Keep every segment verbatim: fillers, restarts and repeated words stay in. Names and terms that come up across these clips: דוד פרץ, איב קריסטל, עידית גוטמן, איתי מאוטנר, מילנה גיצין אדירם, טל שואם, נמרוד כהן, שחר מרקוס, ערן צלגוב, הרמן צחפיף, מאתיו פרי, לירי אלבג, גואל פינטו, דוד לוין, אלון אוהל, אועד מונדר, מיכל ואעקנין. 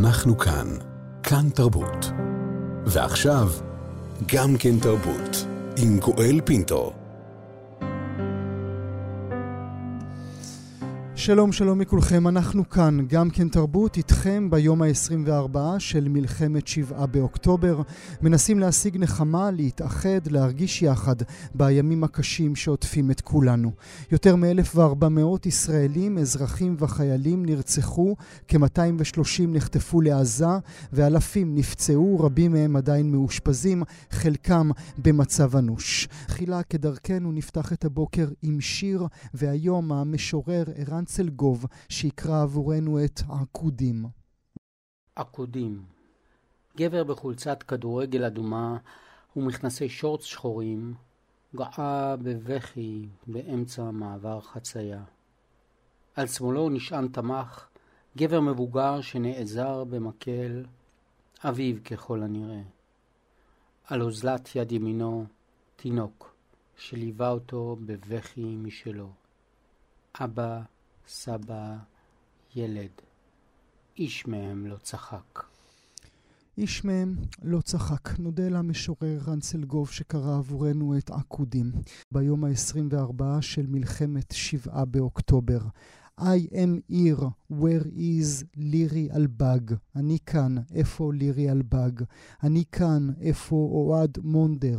אנחנו כאן, כאן תרבות. ועכשיו, גם כן תרבות, עם גואל פינטו. שלום שלום מכולכם, אנחנו כאן, גם כן תרבות, איתכם ביום ה-עשרים וארבעה של מלחמת שבעה באוקטובר. מנסים להשיג נחמה, להתאחד, להרגיש יחד בימים הקשים שעוטפים את כולנו. יותר מ-אלף וארבע מאות ישראלים, אזרחים וחיילים נרצחו, כ-מאתיים ושלושים נחטפו לעזה, ואלפים נפצעו, רבים מהם עדיין מאושפזים, חלקם במצב אנוש. תחילה כדרכנו נפתח את הבוקר עם שיר, והיום המשורר ערן צלגוב שיקרא עבורנו את עקודים. עקודים. גבר בחולצת כדורגל אדומה ומכנסי שורץ שחורים גאה בבכי באמצע מעבר חצייה. על שמאלו נשען תמך גבר מבוגר שנעזר במקל, אביו ככל הנראה. על אוזלת יד ימינו תינוק שליווה אותו בבכי משלו. אבא, סבא, ילד. איש מהם לא צחק. איש מהם לא צחק. נודה למשורר ערן צלגוב שקרא עבורנו את עקודים. ביום ה-עשרים וארבעה של מלחמת שבעה באוקטובר. I am here, where is לירי אלבג? אני כאן, איפה לירי אלבג? אני כאן, איפה אועד מונדר?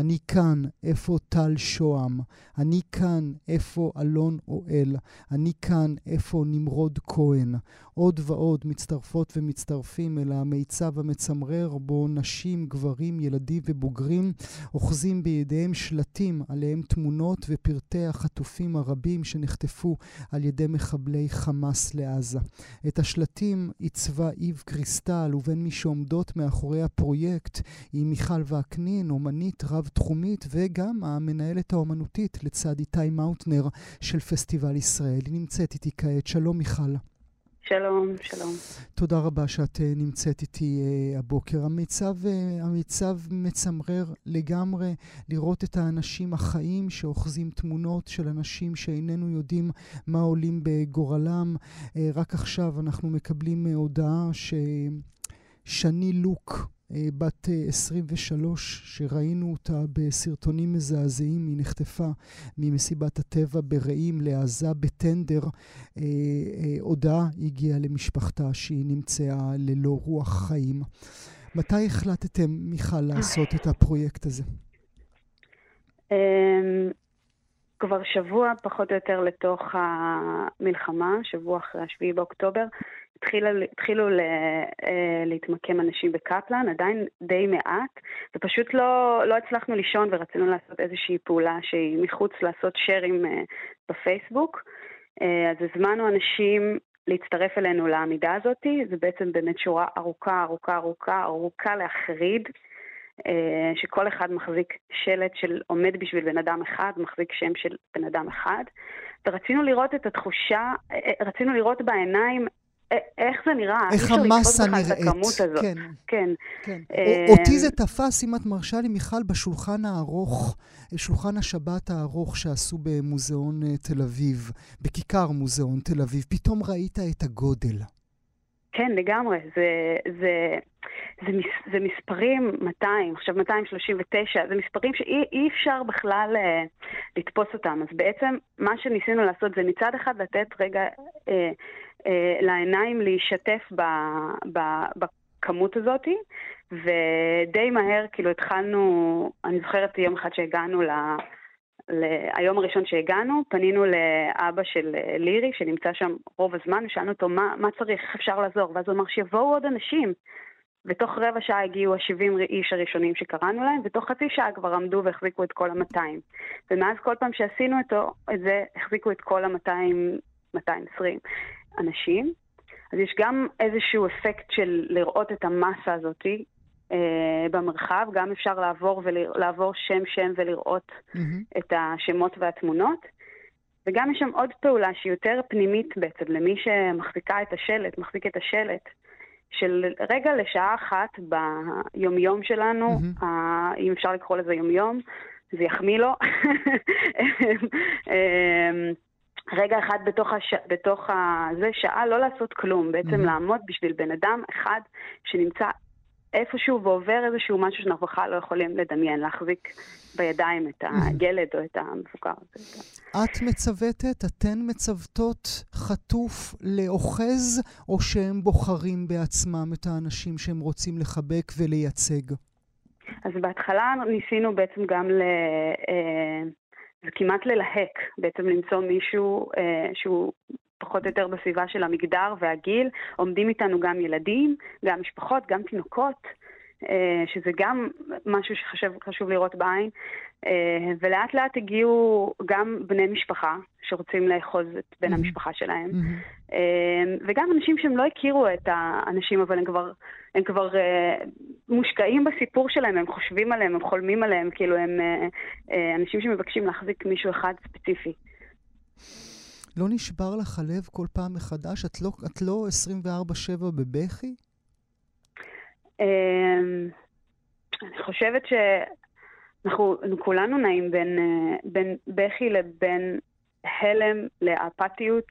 אני כאן, איפה טל שואם? אני כאן, איפה אלון אוהל? אני כאן, איפה נמרוד כהן? עוד ועוד מצטרפות ומצטרפים אל המיצב המצמרר בו נשים, גברים, ילדים ובוגרים אוחזים בידיהם שלטים, עליהם תמונות ופרטי החטופים הרבים שנחטפו על ידי מחבלי חמאס לעזה. את השלטים עיצבה איב קריסטל, ובין מי שעומדות מאחורי הפרויקט היא מיכל ואעקנין, אומנית רב-תחומית וגם המנהלת האומנותית לצד איתי מאוטנר של פסטיבל ישראל. היא נמצאת איתי כעת. שלום מיכל. שלום, שלום. תודה רבה שאת נמצאת איתי הבוקר. המיצב, המיצב מצמרר לגמרי לראות את האנשים החיים שאוחזים תמונות של אנשים שאיננו יודעים מה עולים בגורלם. רק עכשיו אנחנו מקבלים הודעה ששני לוק, בת עשרים ושלוש, שראינו אותה בסרטונים מזעזעים, היא נחטפה ממסיבת הטבע ברעים לעזה בטנדר. הודעה הגיעה למשפחתה שהיא נמצאה ללא רוח חיים. מתי החלטתם, מיכל, לעשות את הפרויקט הזה? כבר שבוע, פחות או יותר לתוך המלחמה, שבוע אחרי השביעי באוקטובר, התחילו, התחילו ל, להתמקם אנשים בקפלן, עדיין די מעט, ופשוט לא, לא הצלחנו לישון ורצינו לעשות איזושהי פעולה שהיא מחוץ לעשות שרים בפייסבוק. אז הזמנו אנשים להצטרף אלינו לעמידה הזאת, זה בעצם באמת שורה ארוכה, ארוכה, ארוכה, ארוכה להחריד, שכל אחד מחזיק שלט של עומד בשביל בן אדם אחד, מחזיק שם של בן אדם אחד, ורצינו לראות את התחושה, רצינו לראות בעיניים איך זה נראה? איך המסה נראית? כן. כן. אותי זה תפס, אם את מרשה לי, מיכל, בשולחן הארוך, שולחן השבת הארוך שעשו במוזיאון תל אביב, בכיכר מוזיאון תל אביב, פתאום ראית את הגודל. כן, לגמרי. זה, זה, זה, זה מספרים מאתיים, עכשיו מאתיים שלושים ותשע, זה מספרים שאי אפשר בכלל לתפוס אותם. אז בעצם מה שניסינו לעשות זה מצד אחד לתת רגע אה, אה, לעיניים להישתף ב, ב, בכמות הזאת, ודי מהר כאילו התחלנו, אני זוכרת יום אחד שהגענו ל... היום הראשון שהגענו, פנינו לאבא של לירי, שנמצא שם רוב הזמן, ושאלנו אותו מה, מה צריך, אפשר לעזור, ואז הוא אמר שיבואו עוד אנשים. ותוך רבע שעה הגיעו ה-שבעים איש הראשונים שקראנו להם, ותוך חצי שעה כבר עמדו והחזיקו את כל ה-מאתיים. ומאז כל פעם שעשינו אותו, את זה, החזיקו את כל ה-מאתיים, מאתיים ועשרים אנשים. אז יש גם איזשהו אפקט של לראות את המסה הזאת, במרחב, גם אפשר לעבור ולעבור שם שם ולראות את השמות והתמונות, וגם יש שם עוד פעולה שהיא יותר פנימית בעצם למי שמחזיקה את השלט, מחזיק את השלט של רגע לשעה אחת ביומיום שלנו, אם אפשר לקרוא לזה יומיום, זה יחמיא לו. רגע אחד בתוך, הש... בתוך ה... זה שעה לא לעשות כלום, בעצם mm-hmm. לעמוד בשביל בן אדם אחד שנמצא איפשהו ועובר איזשהו משהו שאנחנו בכלל לא יכולים לדמיין, להחזיק בידיים את הגלד או את המפוקר. את מצוותת, אתן מצוותות חטוף לאוחז, או שהם בוחרים בעצמם את האנשים שהם רוצים לחבק ולייצג? אז בהתחלה ניסינו בעצם גם ל... זה כמעט ללהק, בעצם למצוא מישהו אה, שהוא פחות או יותר בסביבה של המגדר והגיל. עומדים איתנו גם ילדים, גם משפחות, גם תינוקות, אה, שזה גם משהו שחשוב לראות בעין. אה, ולאט לאט הגיעו גם בני משפחה שרוצים לאחוז את בן mm-hmm. המשפחה שלהם. Mm-hmm. אה, וגם אנשים שהם לא הכירו את האנשים, אבל הם כבר, הם כבר אה, מושקעים בסיפור שלהם, הם חושבים עליהם, הם חולמים עליהם, כאילו הם אה, אה, אנשים שמבקשים להחזיק מישהו אחד ספציפי. לא נשבר לך הלב כל פעם מחדש? את לא, את לא עשרים וארבע שבע בבכי? אני חושבת שאנחנו כולנו נעים בין, בין בכי לבין הלם, לאפתיות,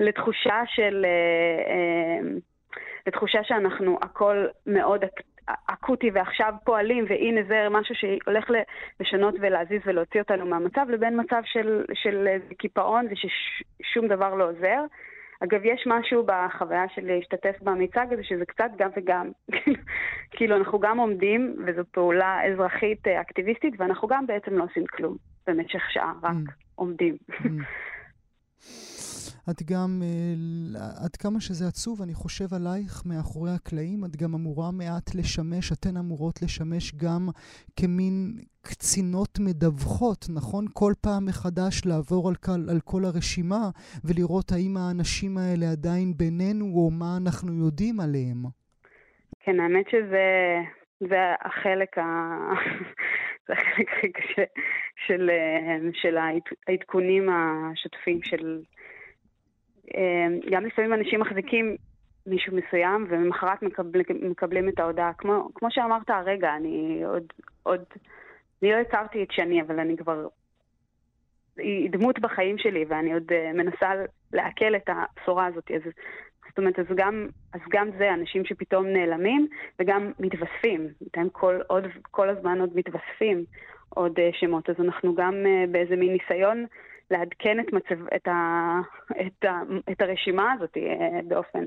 לתחושה של, לתחושה שאנחנו הכל מאוד אקוטי ועכשיו פועלים, והנה זה משהו שהולך לשנות ולהזיז ולהוציא אותנו מהמצב, לבין מצב של, של כיפאון וששום דבר לא עוזר. אגב, יש משהו בחוויה של להשתתף במצג הזה שזה קצת גם וגם. כאילו אנחנו גם עומדים, וזו פעולה אזרחית אקטיביסטית, ואנחנו גם בעצם לא עושים כלום במשך שעה, רק עומדים. את גם, עד כמה שזה עצוב, אני חושב עלייך מאחורי הקלעים, את גם אמורה מעט לשמש, אתן אמורות לשמש גם כמין קצינות מדווחות, נכון? כל פעם מחדש לעבור על כל, על כל הרשימה, ולראות האם האנשים האלה עדיין בינינו, או מה אנחנו יודעים עליהם. כן, האמת שזה, זה החלק ה... זה החלק של, של, של העדכונים השוטפים של... גם לפעמים אנשים מחזיקים מישהו מסוים ומחרת מקבל, מקבלים את ההודעה. כמו, כמו שאמרת הרגע, אני עוד, עוד, אני לא הכרתי את שני, אבל אני כבר, היא דמות בחיים שלי ואני עוד מנסה לעכל את הבשורה הזאת. אז, זאת אומרת, אז גם, אז גם זה, אנשים שפתאום נעלמים וגם מתווספים. אתם כל, עוד, כל הזמן עוד מתווספים עוד שמות. אז אנחנו גם באיזה מין ניסיון לעדכן את מצב את ה את ה, את הרשימה הזאת באופן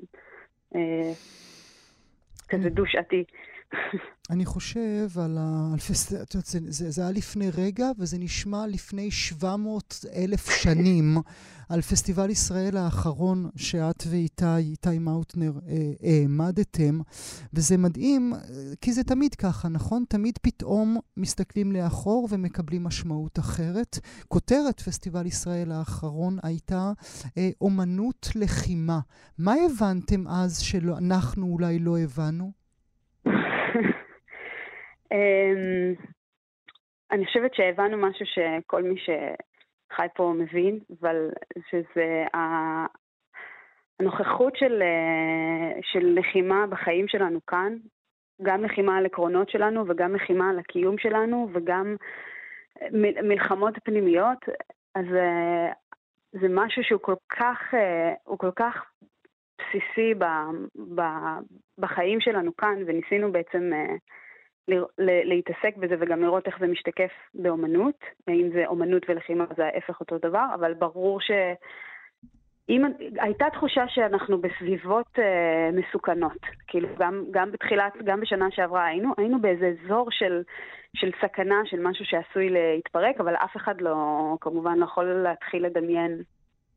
כזה דושתי. אני חושב על הפסטיבל, זה היה לפני רגע וזה נשמע לפני שבע מאות אלף שנים, על פסטיבל ישראל האחרון שאת ואיתי, איתי מאוטנר, העמדתם, וזה מדהים, כי זה תמיד ככה, נכון? תמיד פתאום מסתכלים לאחור ומקבלים משמעות אחרת. כותרת פסטיבל ישראל האחרון הייתה אומנות לחימה. מה הבנתם אז שאנחנו אולי לא הבנו? אני חושבת שהבנו משהו שכל מי שחי פה מבין, אבל שזה הנוכחות של, של לחימה בחיים שלנו כאן, גם לחימה על עקרונות שלנו וגם לחימה על הקיום שלנו וגם מלחמות פנימיות. אז זה משהו שהוא כל כך, הוא כל כך בסיסי ב, ב, בחיים שלנו כאן, וניסינו בעצם להתעסק בזה וגם לראות איך זה משתקף באומנות. אם זה אומנות ולחימה זה ההפך אותו דבר, אבל ברור שאם הייתה תחושה שאנחנו בסביבות אה, מסוכנות, כאילו גם, גם בתחילת, גם בשנה שעברה היינו, היינו באיזה אזור של, של סכנה, של משהו שעשוי להתפרק, אבל אף אחד לא, כמובן לא יכול להתחיל לדמיין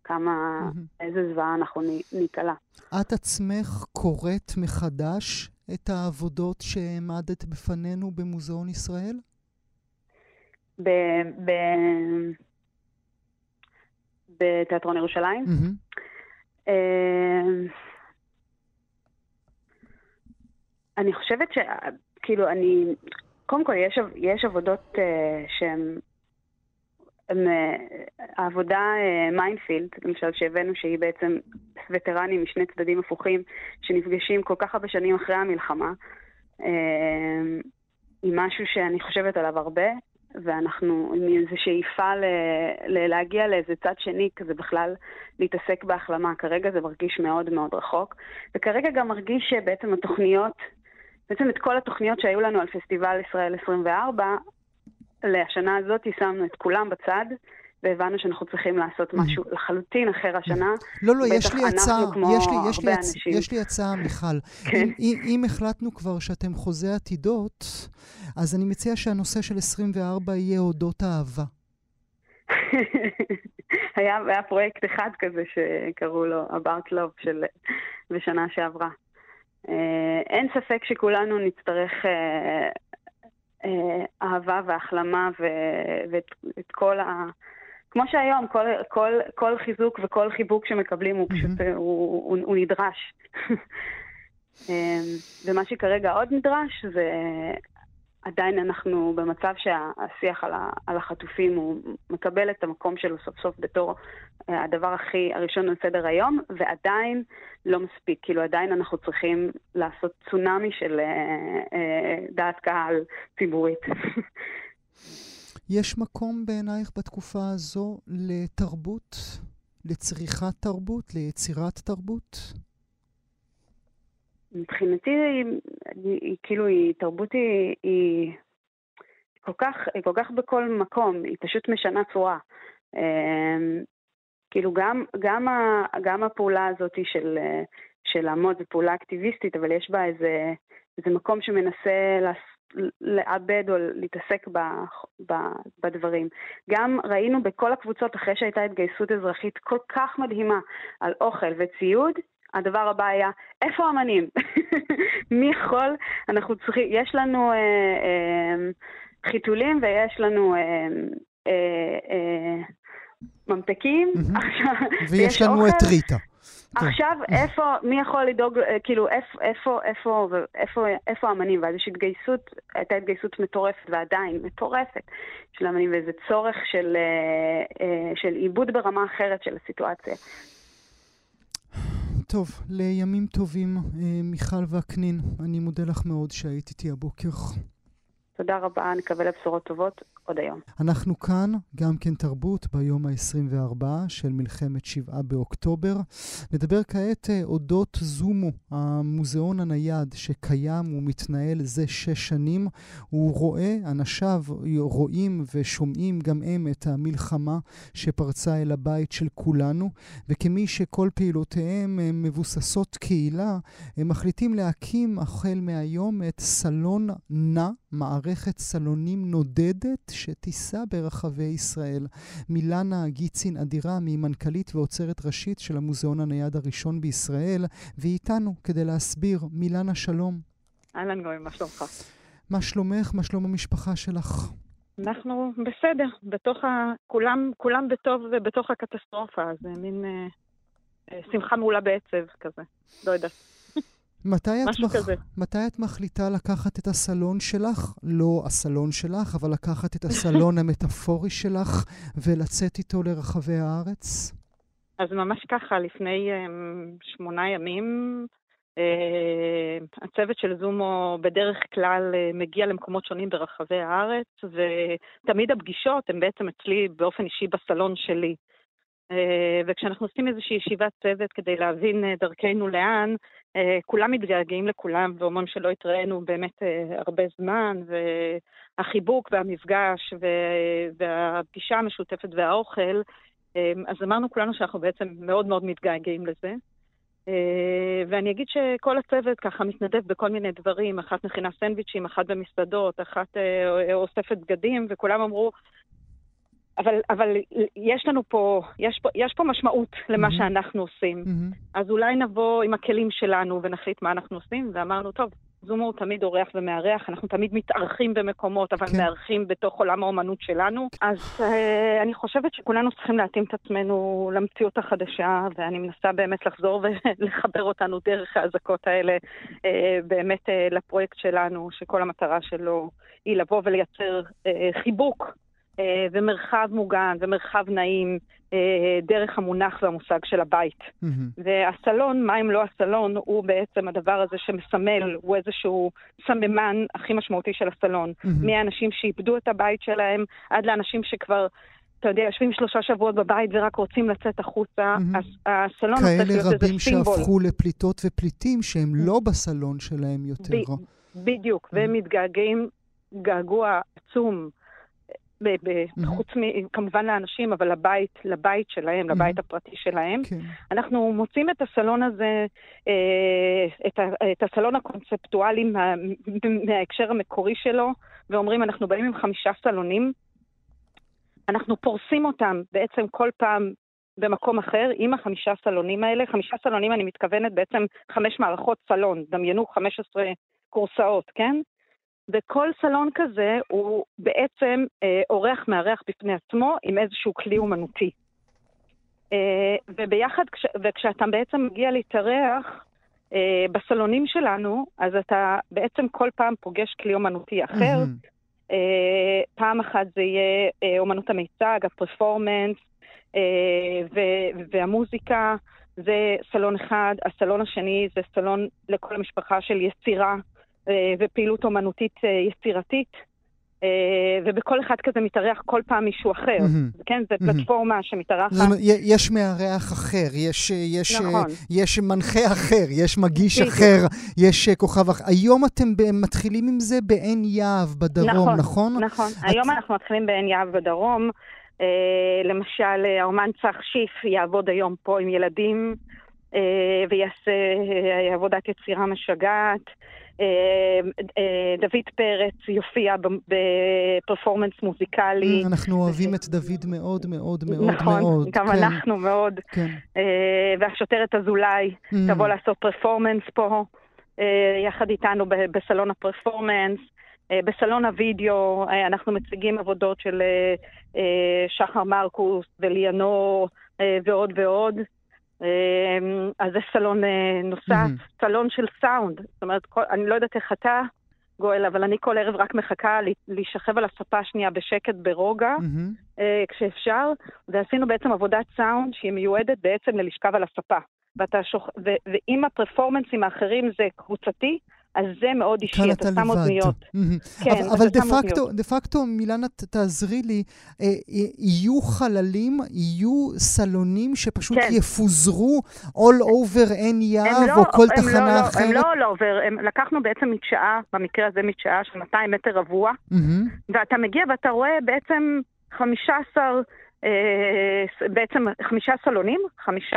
כמה, mm-hmm. איזה זוועה אנחנו ניקלה. את עצמך קוראת מחדש את העבודות שהעמדת בפנינו במוזיאון ישראל? ב... ב... בתיאטרון ירושלים? Mm-hmm. Uh, אני חושבת ש... כאילו, אני... קודם כל, יש, יש עבודות uh, שהן... העבודה מיינפילד, למשל, שהבאנו שהיא בעצם וטרנים משני צדדים הפוכים שנפגשים כל כך הרבה שנים אחרי המלחמה, היא משהו שאני חושבת עליו הרבה, ואנחנו עם איזו שאיפה להגיע לאיזה צד שני, כזה בכלל להתעסק בהחלמה. כרגע זה מרגיש מאוד מאוד רחוק, וכרגע גם מרגיש שבעצם התוכניות, בעצם את כל התוכניות שהיו לנו על פסטיבל ישראל עשרים וארבע, לשנה הזאת שמנו את כולם בצד, והבנו שאנחנו צריכים לעשות משהו לחלוטין אחר השנה. לא, לא, יש לי הצעה, יש לי הצעה, מיכל. אם החלטנו כבר שאתם חוזה עתידות, אז אני מציע שהנושא של עשרים וארבע יהיה אודות אהבה. היה פרויקט אחד כזה שקראו לו About Love של בשנה שעברה. אין ספק שכולנו נצטרך אהבה והחלמה ואת כל ה... כמו שהיום, כל, כל, כל חיזוק וכל חיבוק שמקבלים הוא פשוט, הוא, הוא, הוא נדרש. ומה שכרגע עוד נדרש, זה עדיין אנחנו במצב שהשיח על החטופים הוא מקבל את המקום שלו סוף סוף בתור הדבר הכי הראשון על סדר היום, ועדיין לא מספיק. כאילו עדיין אנחנו צריכים לעשות צונאמי של דעת קהל ציבורית. יש מקום בעינייך בתקופה הזו לתרבות, לצריכת תרבות, ליצירת תרבות? מבחינתי, כאילו, תרבות היא כל כך, כל כך בכל מקום, היא פשוט משנה צורה. כאילו, גם, גם, גם הפעולה הזאת של, של לעמוד, זו פעולה אקטיביסטית, אבל יש בה איזה, איזה מקום שמנסה לעשות, לעבד או להתעסק ב, ב, בדברים. גם ראינו בכל הקבוצות, אחרי שהייתה התגייסות אזרחית כל כך מדהימה על אוכל וציוד, הדבר הבא היה, איפה האמנים? מי יכול? אנחנו צריכים, יש לנו אה, אה, חיתולים ויש לנו אה, אה, אה, ממתקים. ויש לנו את ריטה. עכשיו, איפה, מי יכול לדאוג, כאילו, איפה, איפה, איפה, איפה, איפה האמנים? ואז יש התגייסות, הייתה התגייסות מטורפת, ועדיין מטורפת של האמנים, וזה צורך של, של עיבוד ברמה אחרת של הסיטואציה. טוב, לימים טובים, מיכל ואעקנין, אני מודה לך מאוד שהיית איתי הבוקר. תודה רבה, נקבל בשורות טובות עוד היום. אנחנו כאן, גם כן תרבות, ביום ה-עשרים וארבע של מלחמת שבעה באוקטובר. נדבר כעת אודות זומו, המוזיאון הנייד שקיים ומתנהל זה שש שנים. הוא רואה, אנשיו רואים ושומעים גם הם את המלחמה שפרצה אל הבית של כולנו, וכמי שכל פעילותיהם מבוססות קהילה, הם מחליטים להקים החל מהיום את סלון נא, מערכת סלונים נודדת שתיסע ברחבי ישראל. מילנה גיצין אדירם היא מנכלית ואוצרת ראשית של המוזיאון הנייד הראשון בישראל, והיא איתנו כדי להסביר. מילנה, שלום. אהלן גואל, מה שלומך? מה שלומך? מה שלום המשפחה שלך? אנחנו בסדר, בתוך ה... כולם, כולם בטוב ובתוך הקטסטרופה, זה מין אה, אה, שמחה מעולה בעצב כזה, לא יודעת. מתי את, מח... מתי את מחליטה לקחת את הסלון שלך, לא הסלון שלך, אבל לקחת את הסלון המטאפורי שלך ולצאת איתו לרחבי הארץ? אז ממש ככה, לפני um, שמונה ימים, uh, הצוות של זומו בדרך כלל uh, מגיע למקומות שונים ברחבי הארץ, ותמיד הפגישות הן בעצם אצלי באופן אישי בסלון שלי. Uh, וכשאנחנו עושים איזושהי ישיבת צוות כדי להבין uh, דרכנו לאן, Uh, כולם מתגעגעים לכולם ואומרים שלא התראינו באמת uh, הרבה זמן, והחיבוק והמפגש ו- והפגישה המשותפת והאוכל, uh, אז אמרנו כולנו שאנחנו בעצם מאוד מאוד מתגעגעים לזה. Uh, ואני אגיד שכל הצוות ככה מתנדב בכל מיני דברים, אחת מכינה סנדוויצ'ים, אחת במסעדות, אחת uh, אוספת בגדים, וכולם אמרו, אבל אבל יש לנו פה יש פה יש פה משמעות למה mm-hmm. שאנחנו עושים. Mm-hmm. אז אולי נבוא עם הכלים שלנו ונחליט מה אנחנו עושים, ואמרנו טוב, זומו תמיד אורח ומארח, אנחנו תמיד מתארחים במקומות, אבל כן. מארחים בתוך עולם האומנות שלנו. אז uh, אני חושבת שכולנו צריכים להתאים את עצמנו למציאות החדשה, ואני מנסה באמת לחזור ולחבר אותנו דרך ההזקות האלה uh, באמת uh, לפרויקט שלנו, שכל המטרה שלו היא לבוא ולייצר uh, חיבוק ומרחב מוגן ומרחב נעים דרך המונח והמושג של הבית. Mm-hmm. והסלון, מה אם לא הסלון, הוא בעצם הדבר הזה שמסמל, הוא איזשהו סממן הכי משמעותי של הסלון. Mm-hmm. מהאנשים שאיבדו את הבית שלהם עד לאנשים שכבר, אתה יודע, יושבים שלושה שבועות בבית ורק רוצים לצאת החוצה. Mm-hmm. הסלון הופך להיות איזה סימבול. כאלה רבים שהפכו לפליטות ופליטים שהם mm-hmm. לא בסלון שלהם יותר. ב- בדיוק, mm-hmm. והם מתגעגעים געגוע עצום. בחוץ כמובן לאנשים, אבל לבית, לבית שלהם, לבית הפרטי שלהם. אנחנו מוצאים את הסלון הזה, את הסלון הקונספטואלי מההקשר המקורי שלו, ואומרים, אנחנו באים עם חמישה סלונים, אנחנו פורסים אותם בעצם כל פעם במקום אחר, עם החמישה סלונים האלה. חמישה סלונים, אני מתכוונת בעצם חמש מערכות סלון, דמיינו חמש עשרה קורסאות, כן? וכל סלון כזה הוא בעצם אה, אורח מארח בפני עצמו עם איזשהו כלי אומנותי. אה, וביחד, כש, וכשאתה בעצם מגיע להתארח אה, בסלונים שלנו, אז אתה בעצם כל פעם פוגש כלי אומנותי אחר. Mm-hmm. אה, פעם אחת זה יהיה אה, אומנות המיצג, הפרפורמנס אה, ו- והמוזיקה. זה סלון אחד. הסלון השני זה סלון לכל המשפחה של יצירה. ופעילות אומנותית יצירתית, ובכל אחד כזה מתארח כל פעם מישהו אחר, כן? זה פלטפורמה שמתארחת. יש מארח אחר, יש מנחה אחר, יש מגיש אחר, יש כוכב אחר. היום אתם מתחילים עם זה בעין יהב בדרום, נכון? נכון, היום אנחנו מתחילים בעין יהב בדרום. למשל, הרמן צחפיף יעבוד היום פה עם ילדים, ויעשה עבודת יצירה משגעת. דוד פרץ יופיע בפרפורמנס מוזיקלי. אנחנו אוהבים את דוד מאוד מאוד מאוד. נכון, גם אנחנו מאוד. והשוטרת הזולאי תבוא לעשות פרפורמנס פה, יחד איתנו בסלון הפרפורמנס. בסלון הווידאו אנחנו מציגים עבודות של שחר מרקוס וליאנור ועוד ועוד. אז זה סלון נוסף, סלון של סאונד. זאת אומרת, אני לא יודעת איך אתה, גואל, אבל אני כל ערב רק מחכה להישכב על הספה שנייה בשקט ברוגע, כשאפשר, ועשינו בעצם עבודת סאונד שהיא מיועדת בעצם ללשכב על הספה. ואם הפרפורמנסים האחרים זה קבוצתי, אז זה מאוד אישי, אתה שם אוזניות. אבל דה פקטו, מילנה, תעזרי לי, יהיו חללים, יהיו סלונים שפשוט יפוזרו all over אין יעב או כל תחנה אחרת? הם לא all over, לקחנו בעצם מתשעה, במקרה הזה מתשעה של מאתיים מטר רבוע, ואתה מגיע ואתה רואה בעצם חמישה עשר... בעצם חמישה סלונים, חמישה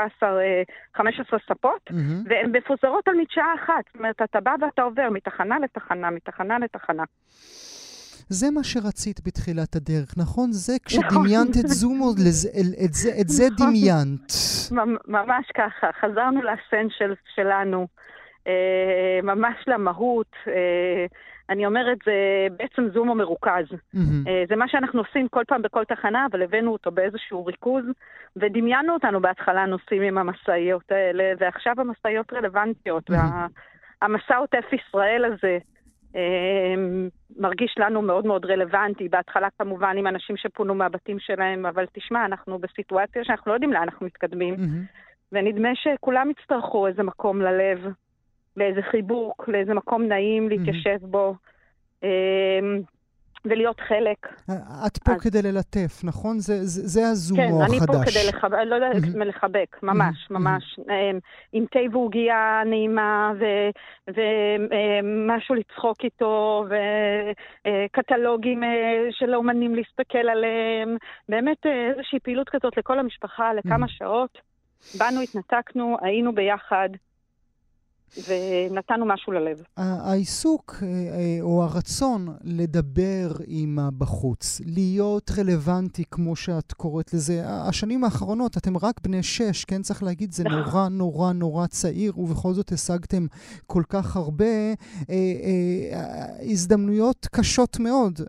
עשר ספות, והן מפוזרות על מתשעה אחת. זאת אומרת, אתה בא ואתה עובר מתחנה לתחנה, מתחנה לתחנה. זה מה שרצית בתחילת הדרך, נכון? זה כשדמיינת את זומו, את זה דמיינת. ממש ככה, חזרנו לאסן שלנו, ממש למהות, אני אומרת, זה בעצם זומו מרוכז. זה מה שאנחנו עושים כל פעם בכל תחנה, אבל הבאנו אותו באיזשהו ריכוז, ודמיינו אותנו בהתחלה נוסעים עם המסעיות האלה, ועכשיו המסעיות רלוונטיות, והמסע עוטף ישראל הזה מרגיש לנו מאוד מאוד רלוונטי, בהתחלה כמובן עם אנשים שפונו מהבתים שלהם, אבל תשמע, אנחנו בסיטואציה שאנחנו לא יודעים לאן אנחנו מתקדמים, ונדמה שכולם יצטרכו איזה מקום ללב, לאיזה חיבוק, לאיזה מקום נעים להתיישב בו, ולהיות חלק. את פה כדי ללטף, נכון? זה הזומו החדש. כן, אני פה כדי לחבק, ממש, ממש. עם תה ועוגיה נעימה, ומשהו לצחוק איתו, וקטלוגים של אומנים להסתכל עליהם. באמת איזושהי פעילות כזאת לכל המשפחה, לכמה שעות. באנו, התנתקנו, היינו ביחד. ונתנו משהו ללב. העיסוק או הרצון לדבר עם הבחוץ, להיות רלוונטי כמו שאת קוראת לזה, השנים האחרונות אתם רק בני שש, כן צריך להגיד, זה נורא נורא נורא צעיר, ובכל זאת השגתם כל כך הרבה הזדמנויות קשות מאוד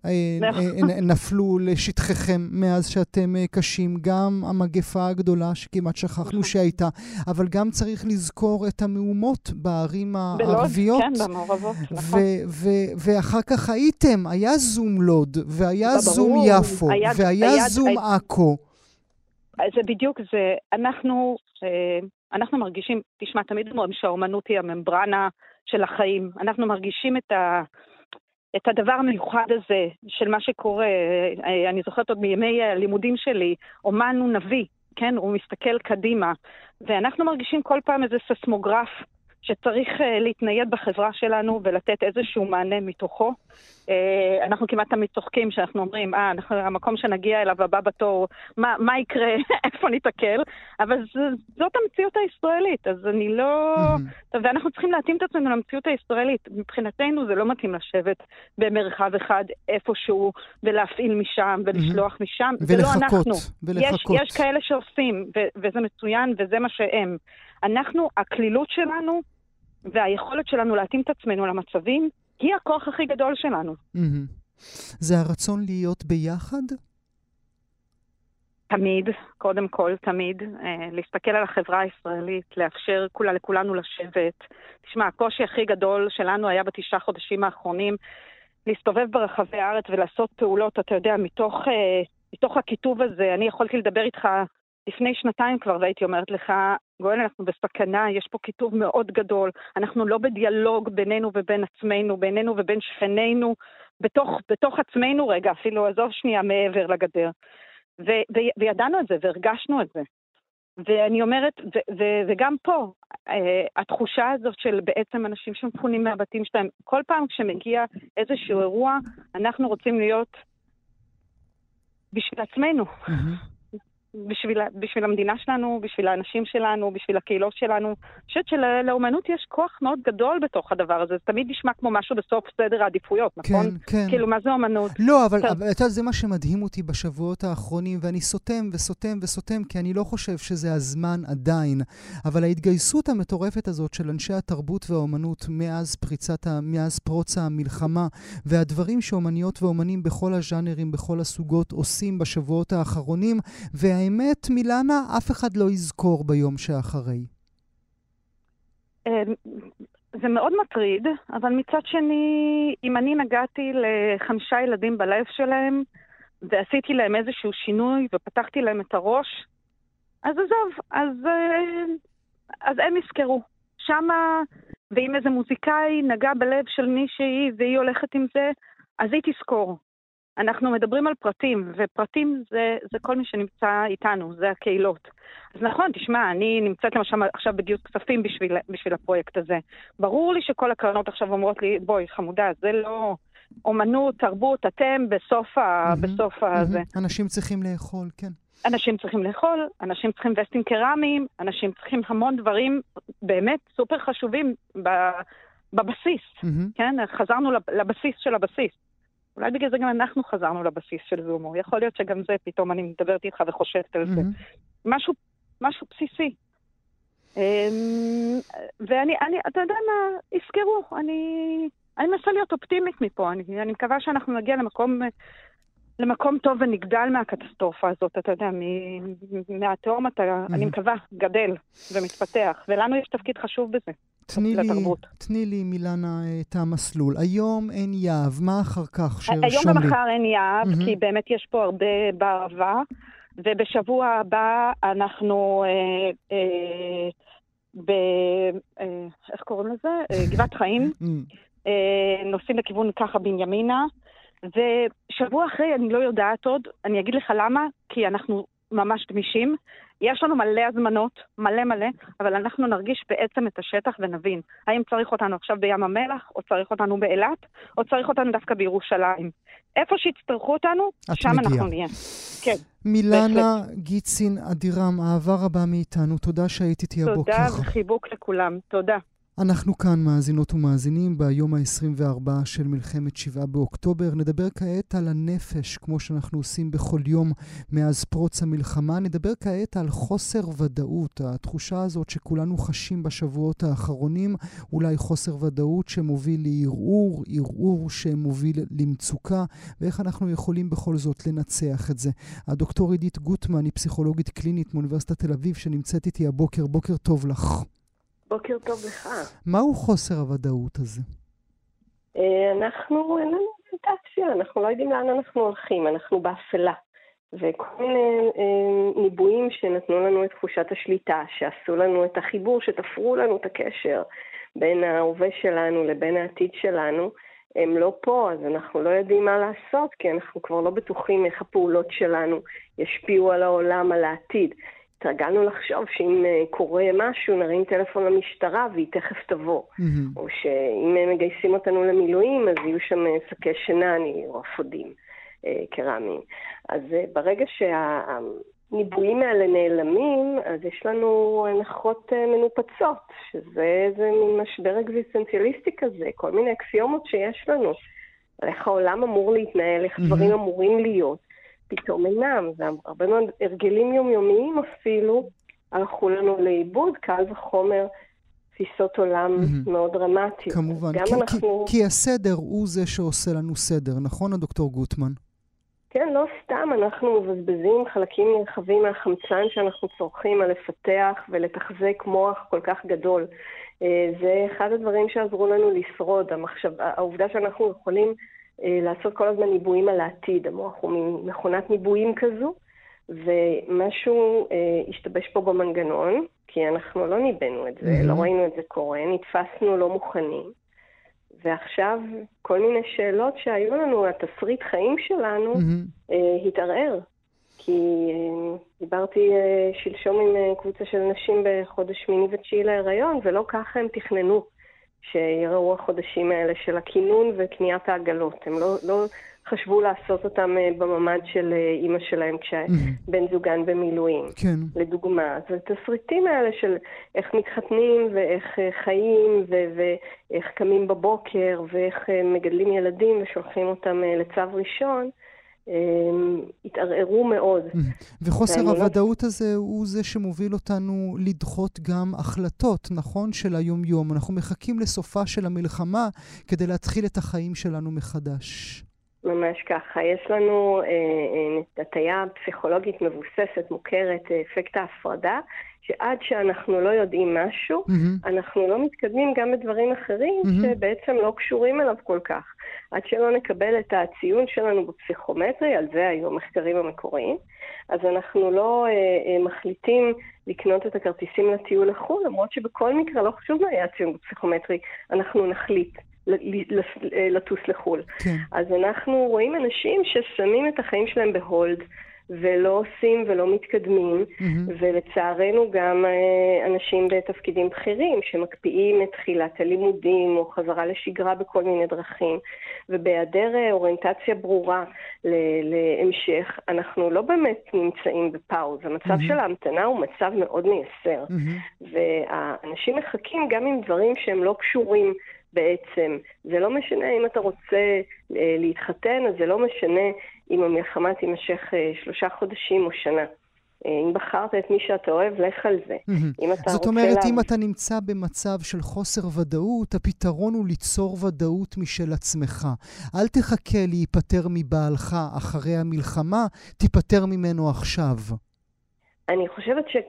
נפלו לשטחכם מאז שאתם קשים, גם המגפה הגדולה שכמעט שכחנו שהייתה, אבל גם צריך לזכור את המהומות ב בערים הערביות. כן, במעורבות, נכון. ואחר כך הייתם, היה זום לוד, והיה זום יפו, והיה זום עכו. זה בדיוק זה, אנחנו, אנחנו מרגישים, תשמע, תמיד אומרים שהאומנות היא הממברנה של החיים. אנחנו מרגישים את ה... את הדבר המיוחד הזה של מה שקורה, אני זוכרת עוד מימי הלימודים שלי, אומן הוא נביא, כן? הוא מסתכל קדימה, ואנחנו מרגישים כל פעם איזה ססמוגרף שצריך להתנייד בחברה שלנו ולתת איזשהו מענה מתוכו. אנחנו כמעט תמיד צוחקים שאנחנו אומרים, אה, אנחנו, המקום שנגיע אליו הבא בתור, מה, מה יקרה, איפה ניתקל? אבל ז, זאת המציאות הישראלית, אז אני לא... טוב, ואנחנו צריכים להתאים את עצמנו למציאות הישראלית. מבחינתנו זה לא מתאים לשבת במרחב אחד איפשהו, ולהפעיל משם, ולשלוח משם. ולחכות, ולחכות. יש, יש כאלה שעושים, ו, וזה מצוין, וזה מה שהם. אנחנו, הכלילות שלנו, והיכולת שלנו להתאים את עצמנו למצבים, היא הכוח הכי גדול שלנו. זה הרצון להיות ביחד? תמיד, קודם כל, תמיד. להסתכל על החברה הישראלית, לאפשר כולה לכולנו לשבת. תשמע, הקושי הכי גדול שלנו היה בתשעה חודשים האחרונים, להסתובב ברחבי הארץ ולעשות פעולות, אתה יודע, מתוך, מתוך הכיתוב הזה. אני יכולתי לדבר איתך לפני שנתיים כבר, והייתי אומרת לך, גואל, אנחנו בסכנה, יש פה כיתוב מאוד גדול, אנחנו לא בדיאלוג בינינו ובין עצמנו, בינינו ובין שכנינו, בתוך, בתוך עצמנו רגע, אפילו עזוב שנייה מעבר לגדר. ו- ו- וידענו את זה, והרגשנו את זה. ואני אומרת, ו- ו- וגם פה, אה, התחושה הזאת של בעצם אנשים שמפונים מהבתים שלהם, כל פעם כשמגיע איזשהו אירוע, אנחנו רוצים להיות בשביל עצמנו. Mm-hmm. בשביל, בשביל המדינה שלנו, בשביל האנשים שלנו, בשביל הקהילות שלנו. אני חושבת שלאומנות יש כוח מאוד גדול בתוך הדבר הזה. זה תמיד נשמע כמו משהו בסוף סדר העדיפויות, נכון? כן, כן. כאילו, מה זה אומנות? לא, אבל אתה, זה מה שמדהים אותי בשבועות האחרונים, ואני סותם וסותם וסותם, כי אני לא חושב שזה הזמן עדיין. אבל ההתגייסות המטורפת הזאת של אנשי התרבות והאומנות מאז פריצת, מאז פרוץ המלחמה, והדברים שאומניות ואומנים בכל הז'אנרים, בכל הסוגות, עושים בשבועות האחרונים, וה האמת, מילנה, אף אחד לא יזכור ביום שאחרי. זה מאוד מטריד, אבל מצד שני, אם אני נגעתי לחמישה ילדים בלייב שלהם, ועשיתי להם איזשהו שינוי, ופתחתי להם את הראש, אז עזוב, אז, אז הם יזכרו. שמה, ואם איזה מוזיקאי נגע בלב של מישהי, והיא הולכת עם זה, אז היא תזכור. אנחנו מדברים על פרטים, ופרטים זה, זה כל מי שנמצא איתנו, זה הקהילות. אז נכון, תשמע, אני נמצאת למשל עכשיו בגיוס כספים בשביל, בשביל הפרויקט הזה. ברור לי שכל הקרנות עכשיו אומרות לי, בואי, חמודה, זה לא אומנות, תרבות, אתם בסוף ה... בסוף ה... זה. אנשים צריכים לאכול, כן. אנשים צריכים לאכול, אנשים צריכים וסטים קרמיים, אנשים צריכים המון דברים באמת סופר חשובים בבסיס, כן? חזרנו לבסיס של הבסיס. אולי בגלל זה גם אנחנו חזרנו לבסיס של זומו. יכול להיות שגם זה, פתאום אני מדברת איתך וחושבת על זה. משהו, משהו בסיסי. ואני, אני, אתה יודע מה, יזכרו. אני, אני מנסה להיות אופטימית מפה. אני, אני מקווה שאנחנו נגיע למקום, למקום טוב ונגדל מהקטסטרופה הזאת. אתה יודע, מהתהום אתה, אני מקווה, גדל ומתפתח. ולנו יש תפקיד חשוב בזה. תני לי, תני לי, מילנה, את המסלול. היום אין יעב, מה אחר כך שרשום לי? היום ומחר אין יעב, mm-hmm. כי באמת יש פה הרבה בערבה, ובשבוע הבא אנחנו, אה, אה, ב, אה, איך קוראים לזה? גבעת חיים, mm-hmm. אה, נוסעים לכיוון ככה בנימינה, ושבוע אחרי אני לא יודעת עוד, אני אגיד לך למה, כי אנחנו ממש גמישים, יש לנו מלא הזמנות, מלא מלא, אבל אנחנו נרגיש בעצם את השטח ונבין. האם צריך אותנו עכשיו בים המלח, או צריך אותנו באילת, או צריך אותנו דווקא בירושלים. איפה שיצטרכו אותנו, שם מגיע. אנחנו נהיה. כן. מילנה גיצין אדירם, אהבה רבה מאיתנו. תודה שהיית איתי הבוקר. תודה וחיבוק לכולם. תודה. אנחנו כאן מאזינות ומאזינים ביום ה-עשרים וארבעה של מלחמת שבעה באוקטובר. נדבר כעת על הנפש, כמו שאנחנו עושים בכל יום מאז פרוץ המלחמה. נדבר כעת על חוסר ודאות, התחושה הזאת שכולנו חשים בשבועות האחרונים, אולי חוסר ודאות שמוביל לערעור, ערעור שמוביל למצוקה, ואיך אנחנו יכולים בכל זאת לנצח את זה. הדוקטור עידית גוטמן היא פסיכולוגית קלינית מאוניברסיטת תל אביב, שנמצאת איתי הבוקר. בוקר טוב לך. בוקר טוב לך. מהו חוסר הוודאות הזה? אנחנו, אין לנו אוריינטציה, אנחנו לא יודעים לאן אנחנו הולכים, אנחנו באפלה. וכל מיני ניבויים שנתנו לנו את תחושת השליטה, שעשו לנו את החיבור, שתפרו לנו את הקשר בין ההווה שלנו לבין העתיד שלנו, הם לא פה, אז אנחנו לא יודעים מה לעשות, כי אנחנו כבר לא בטוחים איך הפעולות שלנו ישפיעו על העולם, על העתיד. התרגלנו לחשוב שאם קורה משהו, נרים טלפון למשטרה והיא תכף תבוא. Mm-hmm. או שאם הם מגייסים אותנו למילואים, אז יהיו שם שקי שנני או אפודים קרמיים. אז ברגע שהניבויים האלה נעלמים, אז יש לנו הנחות מנופצות, שזה איזה מין משבר אקזיסטנציאליסטי כזה, כל מיני אקסיומות שיש לנו. איך העולם אמור להתנהל, איך mm-hmm. דברים אמורים להיות. פתאום אינם, והרבה מאוד הרגלים יומיומיים אפילו הלכו לנו לאיבוד, קל וחומר תפיסות עולם mm-hmm. מאוד דרמטיות. כמובן, כי, אנחנו... כי, כי הסדר הוא זה שעושה לנו סדר, נכון הדוקטור גוטמן? כן, לא סתם, אנחנו מבזבזים חלקים נרחבים מהחמצן שאנחנו צורכים על לפתח ולתחזק מוח כל כך גדול. זה אחד הדברים שעזרו לנו לשרוד, המחשב... העובדה שאנחנו יכולים לעשות כל הזמן ניבויים על העתיד. המוח הוא מכונת ניבויים כזו, ומשהו אה, השתבש פה במנגנון, כי אנחנו לא ניבנו את זה, לא ראינו את זה קורה, נתפסנו לא מוכנים. ועכשיו כל מיני שאלות שהיו לנו, התסריט חיים שלנו, אה, התערער. כי אה, דיברתי אה, שלשום עם אה, קבוצה של נשים בחודש מיני ותשיעי להיריון, ולא ככה הם תכננו. שיראו החודשים האלה של הכינון וקניית העגלות. הם לא, לא חשבו לעשות אותם בממד של אימא שלהם כשבן זוגן במילואים. כן. לדוגמה, אז התסריטים האלה של איך מתחתנים ואיך חיים ו- ואיך קמים בבוקר ואיך מגדלים ילדים ושולחים אותם לצו ראשון, התערערו מאוד. וחוסר הוודאות הזה הוא זה שמוביל אותנו לדחות גם החלטות, נכון, של היום יום. אנחנו מחכים לסופה של המלחמה כדי להתחיל את החיים שלנו מחדש. ממש ככה. יש לנו נטייה פסיכולוגית מבוססת, מוכרת, אפקט ההפרדה, שעד שאנחנו לא יודעים משהו, mm-hmm. אנחנו לא מתקדמים גם בדברים אחרים mm-hmm. שבעצם לא קשורים אליו כל כך. עד שלא נקבל את הציון שלנו בפסיכומטרי, על זה היו המחקרים המקוריים, אז אנחנו לא אה, אה, מחליטים לקנות את הכרטיסים לטיול לחו"ל, למרות שבכל מקרה לא חשוב מה היה הציון בפסיכומטרי, אנחנו נחליט לטוס לחו"ל. כן. אז אנחנו רואים אנשים ששמים את החיים שלהם בהולד, ולא עושים ולא מתקדמים, mm-hmm. ולצערנו גם אנשים בתפקידים בכירים שמקפיאים את תחילת הלימודים או חזרה לשגרה בכל מיני דרכים, ובהיעדר אוריינטציה ברורה ל- להמשך, אנחנו לא באמת נמצאים בפאוז. המצב mm-hmm. של ההמתנה הוא מצב מאוד מייסר, mm-hmm. והאנשים מחכים גם עם דברים שהם לא קשורים בעצם. זה לא משנה אם אתה רוצה להתחתן, אז זה לא משנה אם המלחמה תימשך שלושה חודשים או שנה. אם בחרת את מי שאתה אוהב, לך על זה. זאת אומרת, אם אתה נמצא במצב של חוסר ודאות, הפתרון הוא ליצור ודאות משל עצמך. אל תחכה להיפטר מבעלך אחרי המלחמה, תיפטר ממנו עכשיו. אני חושבת שזו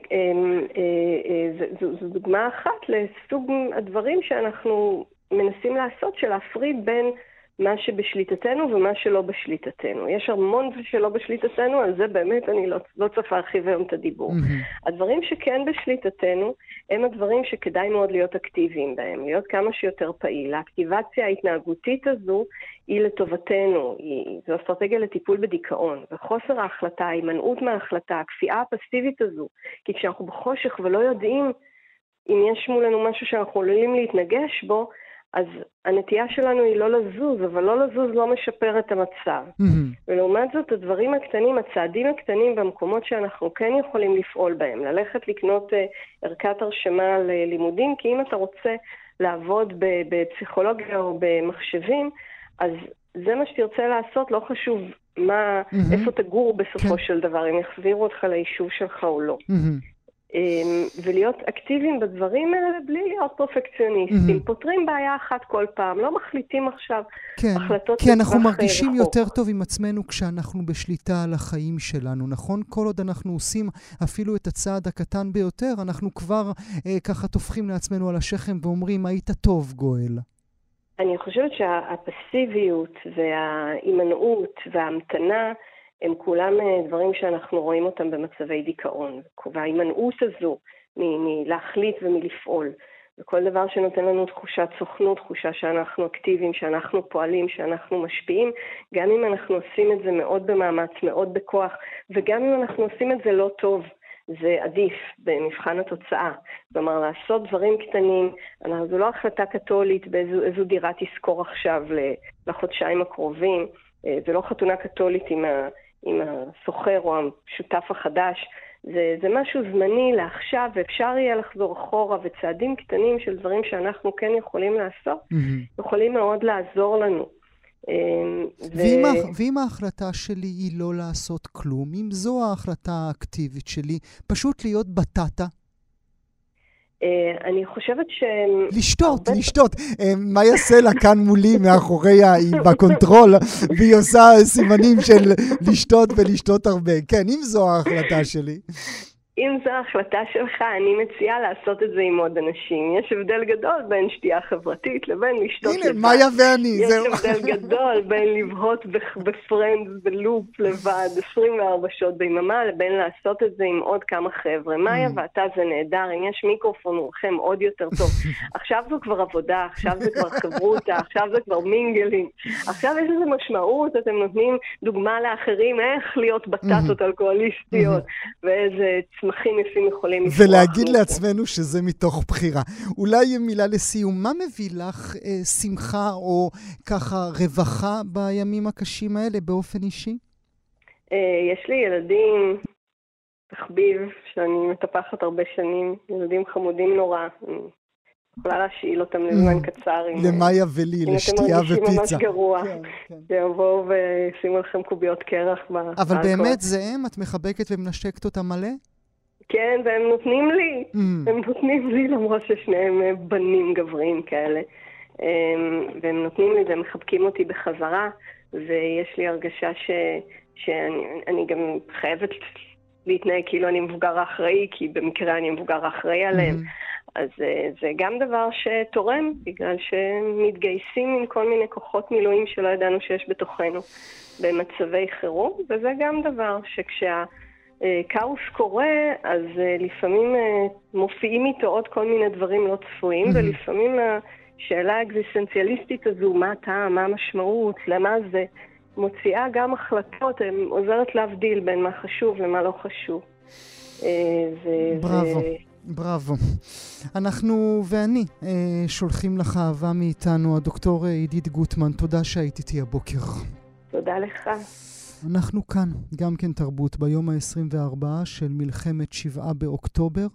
דוגמה אחת לסוג הדברים שאנחנו מנסים לעשות, של להפריד בין מה שבשליטתנו ומה שלא בשליטתנו. יש המון שלא בשליטתנו, על זה באמת אני לא, לא צפה ארחיב היום את הדיבור. Mm-hmm. הדברים שכן בשליטתנו, הם הדברים שכדאי מאוד להיות אקטיביים בהם, להיות כמה שיותר פעיל. האקטיבציה ההתנהגותית הזו היא לטובתנו, היא, זו אסטרטגיה לטיפול בדיכאון, וחוסר ההחלטה, הימנעות מההחלטה, הכפייה הפסיבית הזו, כי כשאנחנו בחושך ולא יודעים אם יש מולנו משהו שאנחנו עלולים להתנגש בו, אז הנטייה שלנו היא לא לזוז, אבל לא לזוז לא משפר את המצב. Mm-hmm. ולעומת זאת, הדברים הקטנים, הצעדים הקטנים במקומות שאנחנו כן יכולים לפעול בהם, ללכת לקנות uh, ערכת הרשמה ללימודים, כי אם אתה רוצה לעבוד בפסיכולוגיה או במחשבים, אז זה מה שתרצה לעשות, לא חשוב מה, mm-hmm. איפה תגור בסופו כן. של דבר, אם יחזירו אותך ליישוב שלך או לא. Mm-hmm. ולהיות אקטיביים בדברים האלה בלי להיות פרפקציוניסטים. פותרים בעיה אחת כל פעם, לא מחליטים עכשיו החלטות. כי אנחנו מרגישים יותר טוב עם עצמנו כשאנחנו בשליטה על החיים שלנו, נכון? כל עוד אנחנו עושים אפילו את הצעד הקטן ביותר, אנחנו כבר ככה תופחים לעצמנו על השכם ואומרים, היית טוב, גואל. אני חושבת שהפסיביות וההימנעות וההמתנה הם כולם דברים שאנחנו רואים אותם במצבי דיכאון, וההימנעות הזו מלהחליט ומלפעול. וכל דבר שנותן לנו תחושת סוכנות, תחושה שאנחנו אקטיביים, שאנחנו פועלים, שאנחנו משפיעים, גם אם אנחנו עושים את זה מאוד במאמץ, מאוד בכוח, וגם אם אנחנו עושים את זה לא טוב, זה עדיף במבחן התוצאה. כלומר, לעשות דברים קטנים, זו לא החלטה קתולית באיזו דירה תזכור עכשיו לחודשיים הקרובים, זה לא חתונה קתולית עם ה... עם הסוחר או השותף החדש, זה, זה משהו זמני לעכשיו, ואפשר יהיה לחזור אחורה, וצעדים קטנים של דברים שאנחנו כן יכולים לעשות, mm-hmm. יכולים מאוד לעזור לנו. ואם, ו... ואם ההחלטה שלי היא לא לעשות כלום, אם זו ההחלטה האקטיבית שלי, פשוט להיות בטטה? אני חושבת ש... לשתות, לשתות. מה יעשה לה כאן מולי מאחוריה, היא בקונטרול, והיא עושה סימנים של לשתות ולשתות הרבה. כן, אם זו ההחלטה שלי. אם זו ההחלטה שלך, אני מציעה לעשות את זה עם עוד אנשים. יש הבדל גדול בין שתייה חברתית לבין לשתות לבד. הנה, מה יווה אני? יש הבדל גדול בין לבהות בפרנדס, בלופ לבד, עשרים וארבע שעות ביממה, לבין לעשות את זה עם עוד כמה חבר'ה. מה יווה? אתה זה נהדר, אם יש מיקרופון רוחם עוד יותר טוב. עכשיו זו כבר עבודה, עכשיו זה כבר חברותה, עכשיו זה כבר מינגלים. עכשיו יש איזו משמעות, אתם נותנים דוגמה לאחרים, איך להיות בטטות אלכוהוליסטיות, ואיזה צמחים יפים יכולים לפרוח. ולהגיד לעצמנו שזה מתוך בחירה. אולי מילה לסיום, מה מביא לך אה, שמחה או ככה רווחה בימים הקשים האלה באופן אישי? אה, יש לי ילדים, תחביב, שאני מטפחת הרבה שנים, ילדים חמודים נורא. אני יכולה להשאיל אותם לזמן קצר. למאיה ולי, לשתייה ופיצה. אם אתם מרגישים ממש גרוע, שיבואו ושימו לכם קוביות קרח. אבל באמת זה הם? את מחבקת ומנשקת אותם מלא? כן, והם נותנים לי, mm. הם נותנים לי למרות ששניהם בנים גברים כאלה, והם נותנים לי, והם מחבקים אותי בחזרה, ויש לי הרגשה ש, שאני אני גם חייבת להתנהג כאילו אני מבוגר אחראי, כי במקרה אני מבוגר אחראי עליהם, mm. אז זה גם דבר שתורם, בגלל שמתגייסים עם כל מיני כוחות מילואים שלא ידענו שיש בתוכנו במצבי חירום, וזה גם דבר שכשה... כאוס קורה, אז לפעמים מופיעים איתו עוד כל מיני דברים לא צפויים, ולפעמים השאלה האקזיסטנציאליסטית הזו, מה הטעם, מה המשמעות, למה זה, מוציאה גם החלטות, עוזרת להבדיל בין מה חשוב למה לא חשוב. בראבו. בראבו. אנחנו ואני שולחים לך אהבה מאיתנו, הדוקטור עידית גוטמן, תודה שהיית איתי הבוקר. תודה לך. אנחנו כאן, גם כן תרבות, ביום ה-עשרים וארבעה של מלחמת שבעה באוקטובר.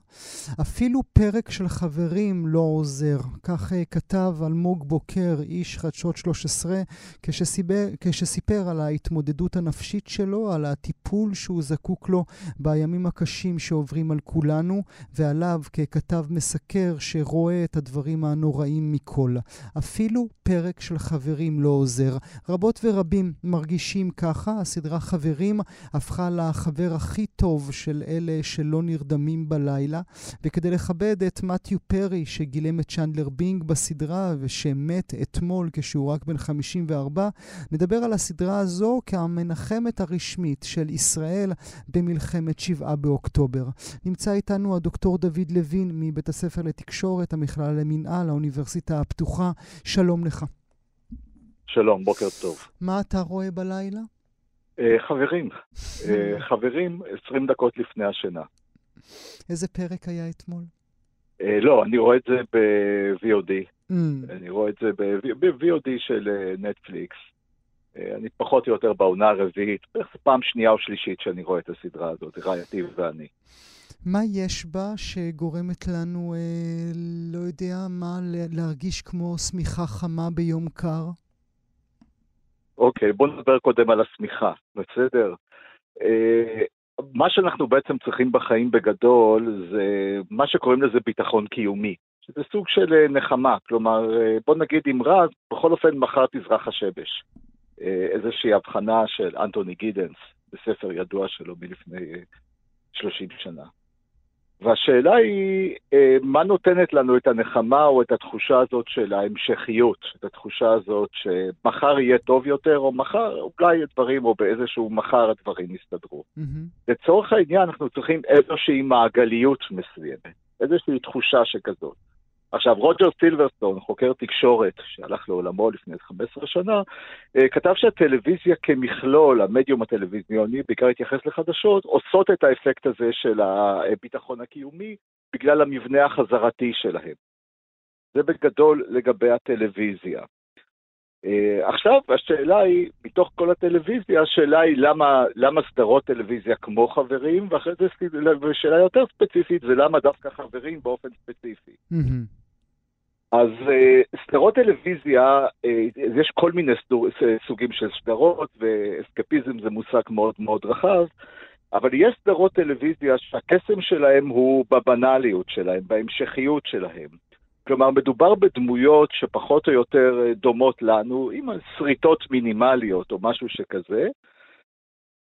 אפילו פרק של חברים לא עוזר. כך כתב אלמוג בוקר, איש חדשות שלוש עשרה, כשסיפר, כשסיפר על ההתמודדות הנפשית שלו, על הטיפול שהוא זקוק לו בימים הקשים שעוברים על כולנו, ועליו ככתב מסקר שרואה את הדברים הנוראים מכל. אפילו פרק של חברים לא עוזר. רבות ורבים מרגישים ככה, סדרה חברים הפכה לחבר הכי טוב של אלה שלא נרדמים בלילה, וכדי לכבד את מאתיו פרי שגילם את צ'נדלר בינג בסדרה ושמת אתמול כשהוא רק בן חמישים וארבע, נדבר על הסדרה הזו כמנחמת הרשמית של ישראל במלחמת שבעה באוקטובר. נמצא איתנו הדוקטור דוד לוין מבית הספר לתקשורת, המכללה למינהל, האוניברסיטה הפתוחה. שלום לך. שלום, בוקר טוב. מה אתה רואה בלילה? חברים, חברים עשרים דקות לפני השינה. איזה פרק היה אתמול? לא, אני רואה את זה ב-וי או די. אני רואה את זה ב-וי או די של נטפליקס. אני פחות או יותר בעונה הרביעית, פעם שנייה או שלישית שאני רואה את הסדרה הזאת, רעייתי ואני. מה יש בה שגורמת לנו, לא יודע מה, להרגיש כמו שמיכה חמה ביום קר? אוקיי, בוא נדבר קודם על השמיכה, בסדר? מה שאנחנו בעצם צריכים בחיים בגדול, זה מה שקוראים לזה ביטחון קיומי. זה סוג של נחמה, כלומר, בוא נגיד אם רע, בכל אופן מחר תזרח השבש. איזושהי הבחנה של אנטוני גידנס, בספר ידוע שלו מלפני שלושים שנה. והשאלה היא, מה נותנת לנו את הנחמה או את התחושה הזאת של ההמשכיות, את התחושה הזאת שמחר יהיה טוב יותר, או מחר, אולי הדברים, או באיזשהו מחר הדברים יסתדרו. Mm-hmm. לצורך העניין אנחנו צריכים איזושהי מעגליות מסוימת, איזושהי תחושה שכזאת. עכשיו, רוג'ר סילברסטון, חוקר תקשורת, שהלך לעולמו לפני חמש עשרה שנה, כתב שהטלוויזיה כמכלול, המדיום הטלוויזיוני, בעיקר התייחס לחדשות, עושות את האפקט הזה של הביטחון הקיומי, בגלל המבנה החזרתי שלהם. זה בגדול לגבי הטלוויזיה. עכשיו, השאלה היא, מתוך כל הטלוויזיה, השאלה היא למה, למה סדרות טלוויזיה כמו חברים, ואחרי זה שאלה יותר ספציפית, זה למה דווקא חברים באופן ספציפי. Mm-hmm. אז סדרות טלוויזיה, יש כל מיני סוגים של סדרות, ואסקפיזם זה מושג מאוד מאוד רחב, אבל יש סדרות טלוויזיה שהקסם שלהם הוא בבנליות שלהם, בהמשכיות שלהם. כלומר, מדובר בדמויות שפחות או יותר דומות לנו, עם שריטות מינימליות או משהו שכזה,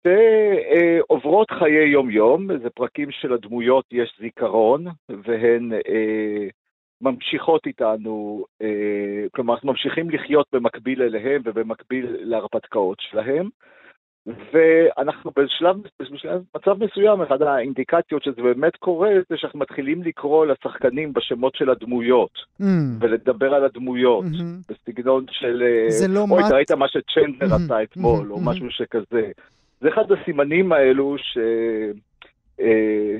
ועוברות חיי יום-יום, זה פרקים של הדמויות יש זיכרון, והן... ממשיכות איתנו, כלומר, ממשיכים לחיות במקביל אליהם ובמקביל להרפתקאות שלהם, ואנחנו בשלב, בשלב מצב מסוים, אחד האינדיקציות שזה באמת קורה, זה שאנחנו מתחילים לקרוא לשחקנים בשמות של הדמויות, mm. ולדבר על הדמויות, mm-hmm. בסגנון של, לא אוי, מת... תראית מה שצ'נדר mm-hmm. עשה אתמול, mm-hmm. או משהו שכזה. זה אחד הסימנים האלו ש...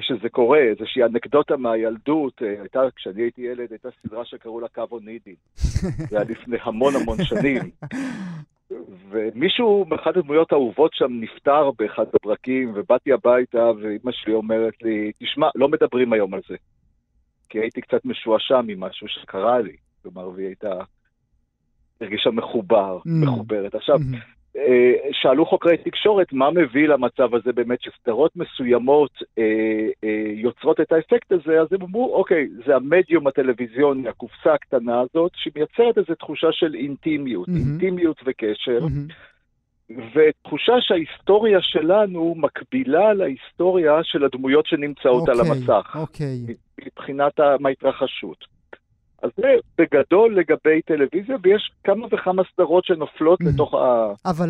שזה קורה, איזושהי אנקדוטה מהילדות, הייתה, כשאני הייתי ילד, הייתה סדרה שקראו לה קאבו נידי, זה היה לפני המון המון שנים, ומישהו, אחת הדמויות האהובות שם נפטר באחד הפרקים, ובאתי הביתה, ואמא שלי אומרת לי, תשמע, לא מדברים היום על זה, כי הייתי קצת משועשע ממשהו שקרה לי, כלומר, והיא הייתה, הרגישה מחובר, מחוברת. עכשיו, שאלו חוקרי תקשורת מה מביא למצב הזה באמת שסדרות מסוימות אה, אה, יוצרות את האפקט הזה, אז הם אמרו, אוקיי, זה המדיום הטלוויזיוני, הקופסה הקטנה הזאת, שמייצרת איזו תחושה של אינטימיות, mm-hmm. אינטימיות וקשר, mm-hmm. ותחושה שההיסטוריה שלנו מקבילה להיסטוריה של הדמויות שנמצאות okay, על המסך, okay. מבחינת ההתרחשות. אז זה בגדול לגבי טלוויזיה, ויש כמה וכמה סדרות שנופלות לתוך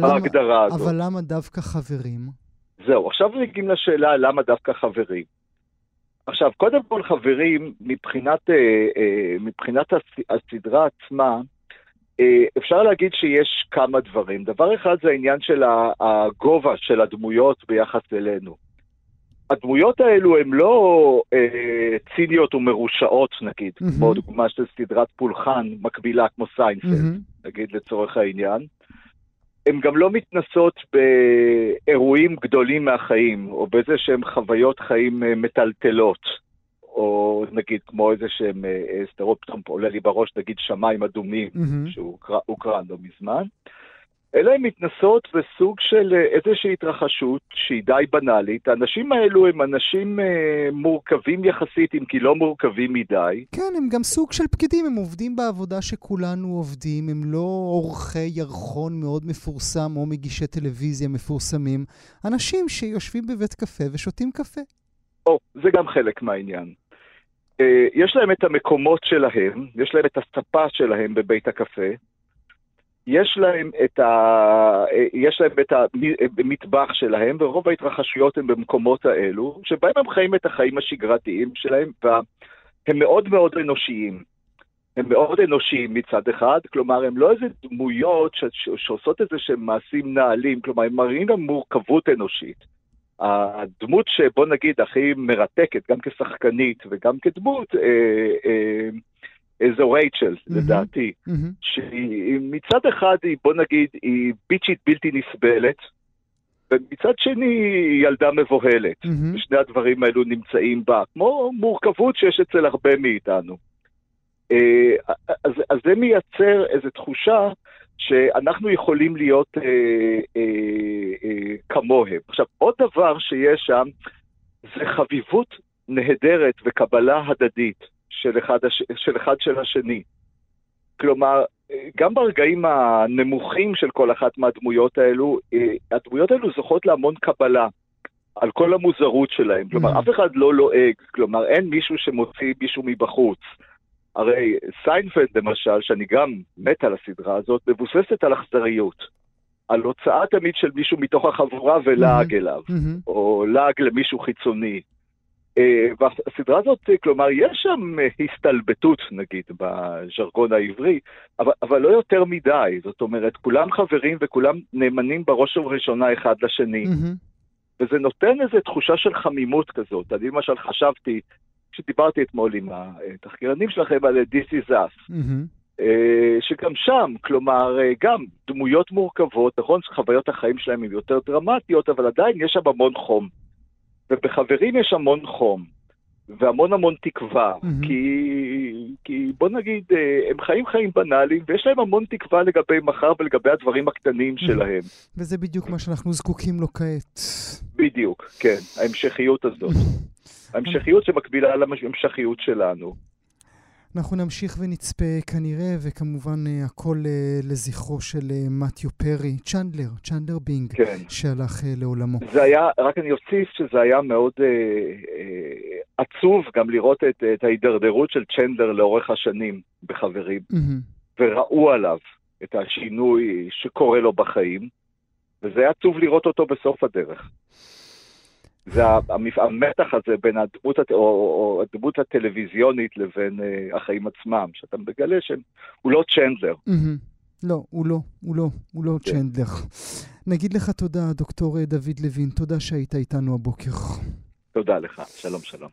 ההגדרה הזאת. אבל למה דווקא חברים? זהו, עכשיו נגיעים לשאלה למה דווקא חברים. עכשיו, קודם כל חברים, מבחינת, מבחינת הסדרה עצמה, אפשר להגיד שיש כמה דברים. דבר אחד זה העניין של הגובה של הדמויות ביחס אלינו. הדמויות האלו הן לא אה, ציניות ומרושעות, נגיד, mm-hmm. כמו דוגמה של סדרת פולחן מקבילה כמו סיינפלד, mm-hmm. נגיד לצורך העניין. הן גם לא מתנסות באירועים גדולים מהחיים, או באיזה שהן חוויות חיים אה, מטלטלות, או נגיד כמו איזה שהן אה, סדרות, פתאום עולה לי בראש, נגיד שמיים אדומים, mm-hmm. שהוקרן לא מזמן. אלא הן מתנסות בסוג של איזושהי התרחשות שהיא די בנאלית. האנשים האלו הם אנשים אה, מורכבים יחסית, אם כי לא מורכבים מדי. כן, הם גם סוג של פקידים, הם עובדים בעבודה שכולנו עובדים, הם לא עורכי ירחון מאוד מפורסם או מגישי טלוויזיה מפורסמים, אנשים שיושבים בבית קפה ושותים קפה. או, זה גם חלק מהעניין. אה, יש להם את המקומות שלהם, יש להם את הספה שלהם בבית הקפה, יש להם את ה יש להם את המטבח שלהם, ורוב ההתרחשויות הם במקומות האלו שבהם הם חיים את החיים השגרתיים שלהם, והם מאוד מאוד אנושיים. הם מאוד אנושיים מצד אחד, כלומר הם לא איזה דמויות ש... ש... שעושות איזה שהם מעשים נעלים, כלומר הם מראים גם מורכבות אנושית. הדמות שבוא נגיד הכי מרתקת, גם כשחקנית וגם כדמות, אה, אה, זו רייצ'ל, mm-hmm. לדעתי, mm-hmm. שמצד אחד היא, בוא נגיד, היא ביצ'ית בלתי נסבלת, ומצד שני היא ילדה מבוהלת. Mm-hmm. ושני הדברים האלו נמצאים בה, כמו מורכבות שיש אצל הרבה מאיתנו. אז, אז זה מייצר איזו תחושה שאנחנו יכולים להיות אה, אה, אה, כמוהם. עכשיו, עוד דבר שיש שם, זה חביבות נהדרת וקבלה הדדית של אחד, הש... של, אחד של השני. כלומר, גם ברגעים הנמוכים של כל אחת מהדמויות האלו, הדמויות האלו זוכות להמון קבלה על כל המוזרות שלהם. כלומר, אף אחד לא לועג, כלומר, אין מישהו שמוציא מישהו מבחוץ. הרי סיינפלד, למשל, שאני גם מת על הסדרה הזאת, מבוססת על אכזריות. על הוצאה תמיד של מישהו מתוך החבורה ולהג אליו, או להג למישהו חיצוני. והסדרה הזאת, כלומר, יש שם הסתלבטות, נגיד, בז'רגון העברי, אבל, אבל לא יותר מדי. זאת אומרת, כולם חברים וכולם נאמנים בראש ובראשונה אחד לשני. וזה נותן איזו תחושה של חמימות כזאת. אני למשל חשבתי, כשדיברתי אתמול עם התחקירנים שלכם על This Is Us, שגם שם, כלומר, גם דמויות מורכבות, נכון, חוויות החיים שלהם הן יותר דרמטיות, אבל עדיין יש שם המון חום. ובחברים יש המון חום, והמון המון תקווה, mm-hmm. כי, כי בוא נגיד, הם חיים חיים בנאליים, ויש להם המון תקווה לגבי מחר ולגבי הדברים הקטנים mm-hmm. שלהם. וזה בדיוק מה שאנחנו זקוקים לו כעת. בדיוק, כן, ההמשכיות הזאת. ההמשכיות שמקבילה על ההמשכיות שלנו. אנחנו נמשיך ונצפה כנראה, וכמובן הכל לזכרו של מאתיו פרי, צ'נדלר, צ'נדלר בינג, כן. שהלך לעולמו. זה היה, רק אני אוסיף שזה היה מאוד אה, אה, עצוב גם לראות את, את ההידרדרות של צ'נדלר לאורך השנים בחברים, mm-hmm. וראו עליו את השינוי שקורה לו בחיים, וזה היה עצוב לראות אותו בסוף הדרך. זה המתח הזה בין הדמות, או, או, הדמות הטלוויזיונית לבין אה, החיים עצמם, שאתה מגלה שהוא לא צ'נדלר. Mm-hmm. לא, הוא לא, הוא לא, הוא לא yeah. צ'נדלר. נגיד לך תודה, דוקטור דוד לוין, תודה שהיית איתנו הבוקר. תודה לך, שלום שלום.